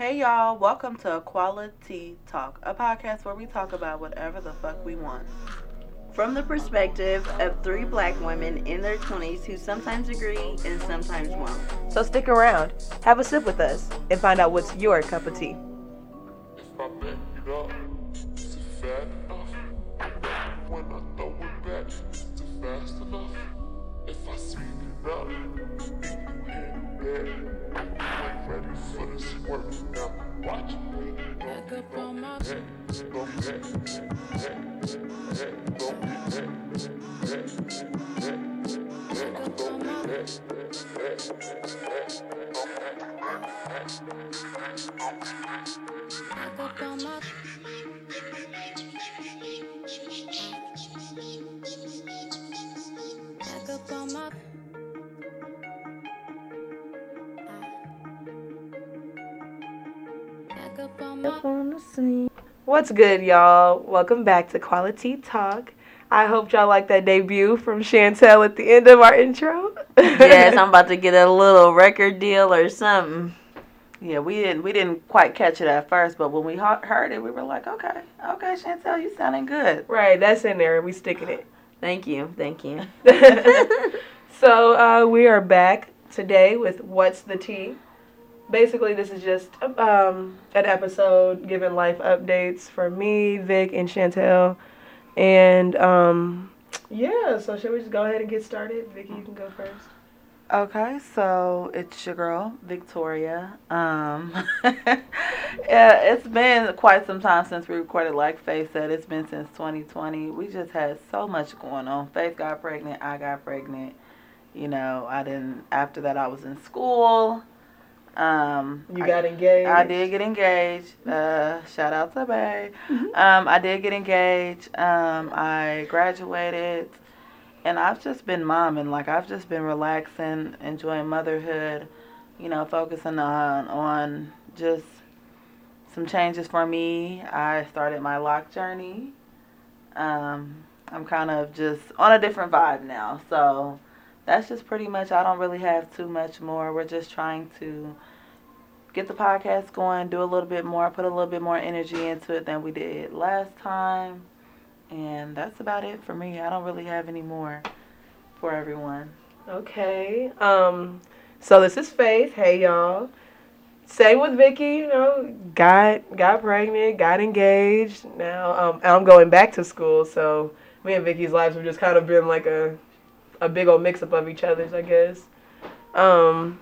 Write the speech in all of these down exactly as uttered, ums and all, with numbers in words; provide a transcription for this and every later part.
Hey y'all, welcome to Quali-Tea Talk, a podcast where we talk about whatever the fuck we want. From the perspective of three black women in their twenties who sometimes agree and sometimes won't. So stick around, have a sip with us, and find out what's your cup of tea. What's good, y'all? Welcome back to Quali-Tea Talk. I hope y'all like that debut from Chantel at the end of our intro. Yes, I'm about to get a little record deal or something. Yeah, we didn't we didn't quite catch it at first, but when we heard it, we were like, okay, okay, Chantel, you sounding good. Right, that's in there, and we sticking it. Thank you, thank you. So uh, we are back today with What's the Tea? Basically, this is just um, an episode giving life updates for me, Vic, and Chantel. And, um, yeah, so should we just go ahead and get started? Vicky, you can go first. Okay, so it's your girl, Victoria. Um, yeah, it's been quite some time since we recorded. Like Faith said, it's been since twenty twenty. We just had so much going on. Faith got pregnant. I got pregnant. You know, I didn't, after that, I was in school. Um, you got I, engaged. I did get engaged. Uh, shout out to Bae. Mm-hmm. Um, I did get engaged. Um, I graduated, and I've just been momming. Like I've just been relaxing, enjoying motherhood. You know, focusing on on just some changes for me. I started my lock journey. Um, I'm kind of just on a different vibe now. So. That's just pretty much, I don't really have too much more. We're just trying to get the podcast going, do a little bit more, put a little bit more energy into it than we did last time. And that's about it for me. I don't really have any more for everyone. Okay. Um. So this is Faith. Hey, y'all. Same with Vicky, you know, got, got pregnant, got engaged. Now um, I'm going back to school, so me and Vicky's lives have just kind of been like a... a big old mix-up of each other's, I guess. Um,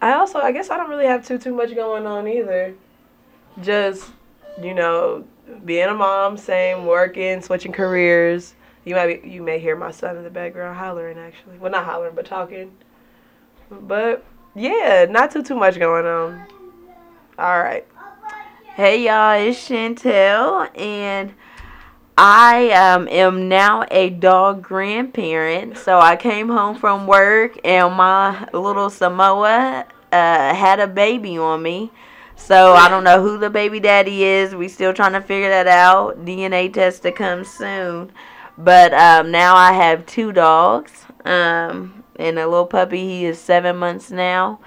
I also, I guess I don't really have too, too much going on either. Just, you know, being a mom, same, working, switching careers. You might be, you may hear my son in the background hollering, actually. Well, not hollering, but talking. But, yeah, not too, too much going on. All right. Hey, y'all, it's Chantel, and... I um, am now a dog grandparent, so I came home from work and my little Samoa uh, had a baby on me. So I don't know who the baby daddy is. We still trying to figure that out. D N A test to come soon. But um, now I have two dogs um, and a little puppy. He is seven months now.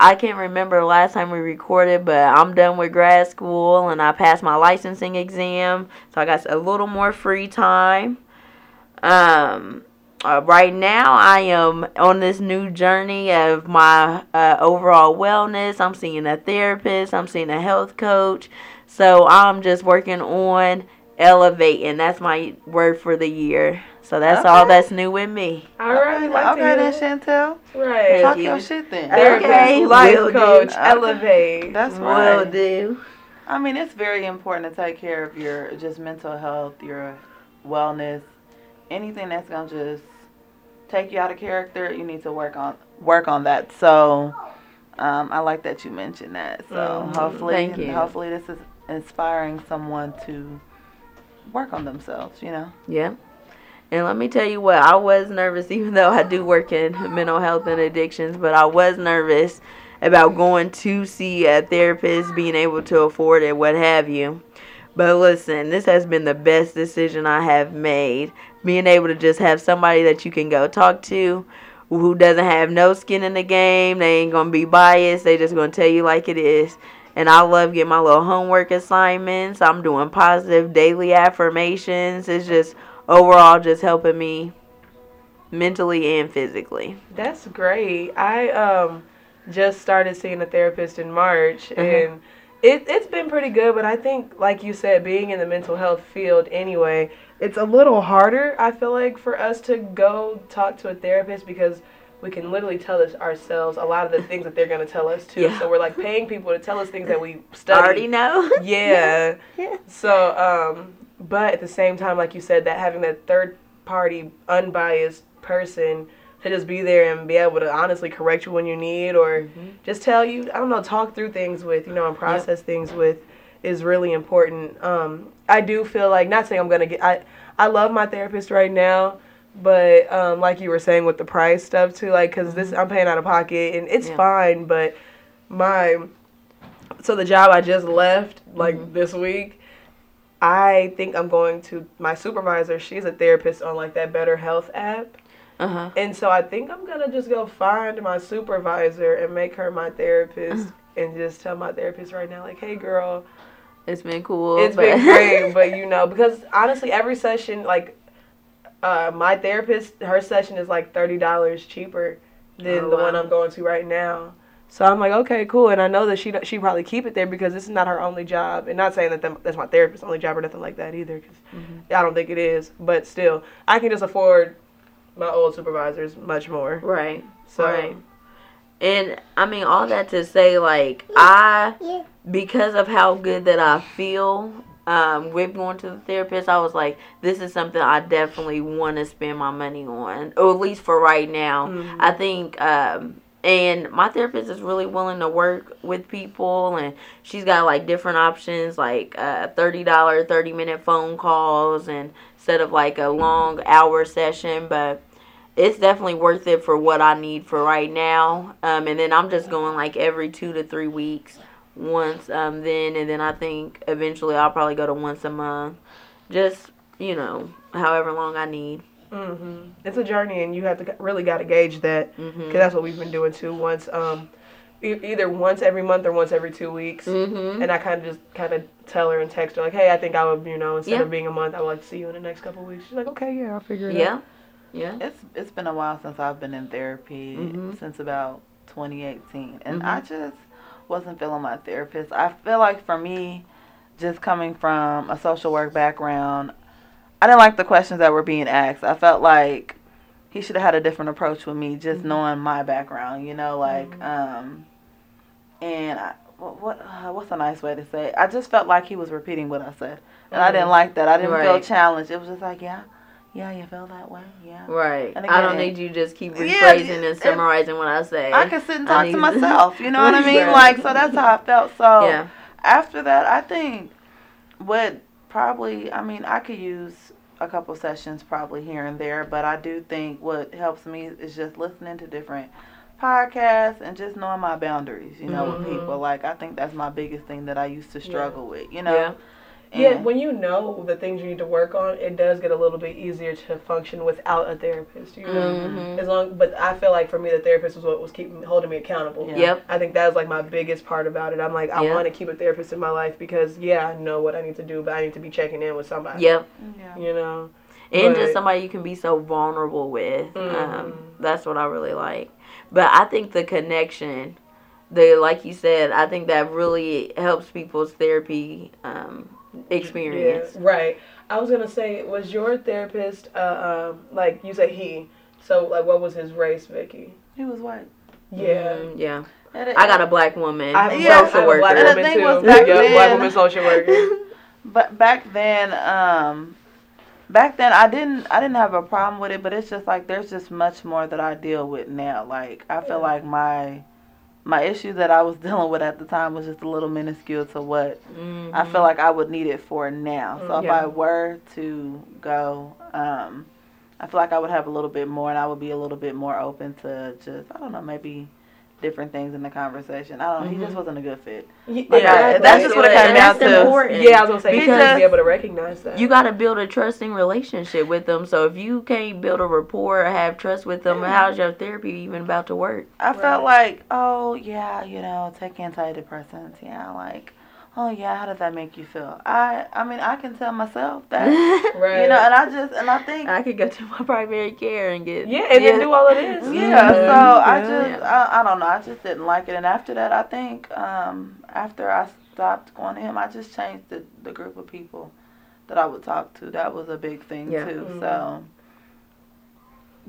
I can't remember last time we recorded, but I'm done with grad school, and I passed my licensing exam, so I got a little more free time. Um, uh, right now, I am on this new journey of my uh, overall wellness. I'm seeing a therapist. I'm seeing a health coach. So I'm just working on elevating. That's my word for the year. So that's okay. All that's new with me. All right. Like okay, then, Chantel. Right. Talk you. Your shit then. Therapist, okay. Life will coach, do. Elevate. That's right. Will do. I mean, it's very important to take care of your just mental health, your wellness, anything that's going to just take you out of character, you need to work on work on that. So um, I like that you mentioned that. So mm-hmm. hopefully, Thank you. hopefully this is inspiring someone to work on themselves, you know? Yeah. And let me tell you what, I was nervous, even though I do work in mental health and addictions, but I was nervous about going to see a therapist, being able to afford it, what have you. But listen, this has been the best decision I have made. Being able to just have somebody that you can go talk to who doesn't have no skin in the game. They ain't going to be biased. They just going to tell you like it is. And I love getting my little homework assignments. I'm doing positive daily affirmations. It's just overall just helping me mentally and physically. That's great. I um just started seeing a therapist in March, mm-hmm. and it, it's been pretty good. But I think, like you said, being in the mental health field anyway, it's a little harder, I feel like, for us to go talk to a therapist because we can literally tell us ourselves a lot of the things that they're going to tell us, too. Yeah. So we're, like, paying people to tell us things that we study. Already know. Yeah. yeah. So, um, but at the same time, like you said, that having that third-party, unbiased person to just be there and be able to honestly correct you when you need or mm-hmm. just tell you, I don't know, talk through things with, you know, and process yep. things with is really important. Um, I do feel like, not saying I'm going to get, I, I love my therapist right now. But um, like you were saying with the price stuff too, like because mm-hmm. this I'm paying out of pocket and it's yeah. fine. But my so the job I just left like mm-hmm. this week, I think I'm going to my supervisor. She's a therapist on like that Better Health app, uh-huh. and so I think I'm gonna just go find my supervisor and make her my therapist and just tell my therapist right now like, hey girl, it's been cool. It's but- been great, but you know because honestly every session like. Uh, my therapist, her session is like thirty dollars cheaper than oh, the wow. one I'm going to right now. So I'm like, okay, cool. And I know that she she probably keep it there because this is not her only job. And not saying that them, that's my therapist's only job or nothing like that either. Cause mm-hmm. I don't think it is. But still, I can just afford my old supervisors much more. Right. So, right. And, I mean, all that to say, like, I, because of how good that I feel, Um, with going to the therapist, I was like, this is something I definitely want to spend my money on, or at least for right now. Mm-hmm. I think, um, and my therapist is really willing to work with people, and she's got, like, different options, like uh, thirty dollars, thirty-minute phone calls, and instead of, like, a long hour session, but it's definitely worth it for what I need for right now, um, and then I'm just going, like, every two to three weeks. Once um then and then I think eventually I'll probably go to once a month, just you know however long I need. Mm-hmm. It's a journey and you have to really got to gauge that because mm-hmm. that's what we've been doing too. Once um e- either once every month or once every two weeks, mm-hmm. and I kind of just kind of tell her and text her like, hey, I think I would you know instead yeah. of being a month I would like to see you in the next couple of weeks. She's like, okay, yeah, I'll figure it yeah. out. Yeah yeah it's it's been a while since I've been in therapy, mm-hmm. since about twenty eighteen, and mm-hmm. I just wasn't feeling my therapist. I feel like for me, just coming from a social work background, I didn't like the questions that were being asked. I felt like he should have had a different approach with me, just mm-hmm. knowing my background, you know, like, mm-hmm. um, and I, what, what uh, what's a nice way to say it? I just felt like he was repeating what I said, and mm-hmm. I didn't like that. I didn't right. feel challenged. It was just like, yeah. Yeah, you feel that way, yeah. Right. Again, I don't need you to just keep rephrasing yeah, and summarizing what I say. I can sit and talk to myself, you know what I mean? Right. Like, so that's how I felt. So yeah. after that, I think what probably, I mean, I could use a couple sessions probably here and there, but I do think what helps me is just listening to different podcasts and just knowing my boundaries, you know, mm-hmm. with people. Like, I think that's my biggest thing that I used to struggle yeah. with, you know? Yeah. Yeah, when you know the things you need to work on, it does get a little bit easier to function without a therapist, you know? Mm-hmm. As long, but I feel like for me, the therapist was what was keeping holding me accountable. Yeah. Yep. I think that was, like, my biggest part about it. I'm like, I yep. want to keep a therapist in my life because, yeah, I know what I need to do, but I need to be checking in with somebody. Yep. Yeah. You know? And but, just somebody you can be so vulnerable with. Mm-hmm. Um, that's what I really like. But I think the connection, the like you said, I think that really helps people's therapy um experience. Yeah, right. I was gonna say, was your therapist uh um like you say he? So like, what was his race, Vicky? He was white. Yeah, mm, yeah. It, I got a black woman. I'm yeah, social I'm a black worker. Woman too. Was back yeah, then, black woman social worker. But back then, um, back then I didn't I didn't have a problem with it, but it's just like there's just much more that I deal with now. Like I feel yeah. like my. My issue that I was dealing with at the time was just a little minuscule to what mm-hmm. I feel like I would need it for now. So if yeah. I were to go, um, I feel like I would have a little bit more and I would be a little bit more open to just, I don't know, maybe different things in the conversation. I don't know. Mm-hmm. He just wasn't a good fit. Yeah, like, exactly. That's just what it comes down to. Important. Yeah, I was going to say, because you have to be able to recognize that. You got to build a trusting relationship with them. So if you can't build a rapport or have trust with them, mm-hmm. how's your therapy even about to work? I right. felt like, oh, yeah, you know, take antidepressants. Yeah, like... oh, yeah, how does that make you feel? I I mean, I can tell myself that, right. you know, and I just, and I think. I could go to my primary care and get. Yeah, and yeah. then do all of this. Yeah, yeah. so yeah. I just, I, I don't know, I just didn't like it. And after that, I think, um, after I stopped going to him, I just changed the, the group of people that I would talk to. That was a big thing, yeah. too, mm-hmm. so.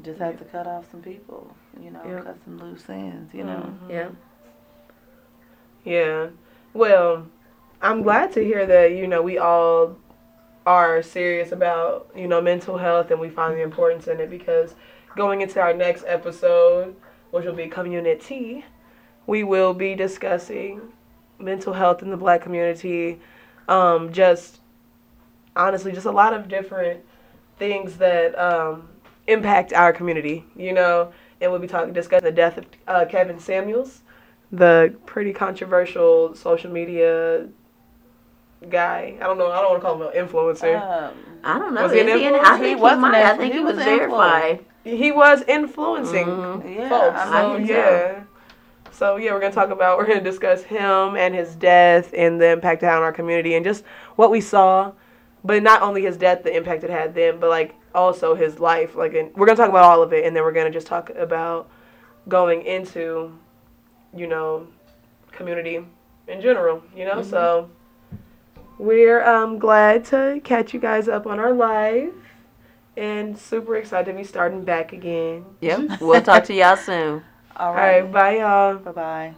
Just had yeah. to cut off some people, you know, yeah. cut some loose ends, you know. Mm-hmm. Yeah. Yeah, well. I'm glad to hear that, you know, we all are serious about, you know, mental health, and we find the importance in it, because going into our next episode, which will be Communitee, we will be discussing mental health in the Black community. Um, just, honestly, just a lot of different things that um, impact our community, you know, and we'll be talking, discussing the death of uh, Kevin Samuels, the pretty controversial social media guy. I don't know. I don't want to call him an influencer. Um, I don't know. Was he an influencer? I think he was. I think he was verified. He was influencing mm-hmm. yeah, folks. So, yeah. So. so yeah, we're gonna talk about. We're gonna discuss him and his death and the impact it had on our community and just what we saw. But not only his death, the impact it had then, but like also his life. Like, and we're gonna talk about all of it, and then we're gonna just talk about going into, you know, community in general. You know, mm-hmm. so. We're um, glad to catch you guys up on our live, and super excited to be starting back again. Yep. We'll talk to y'all soon. All right. All right. Bye, y'all. Bye-bye.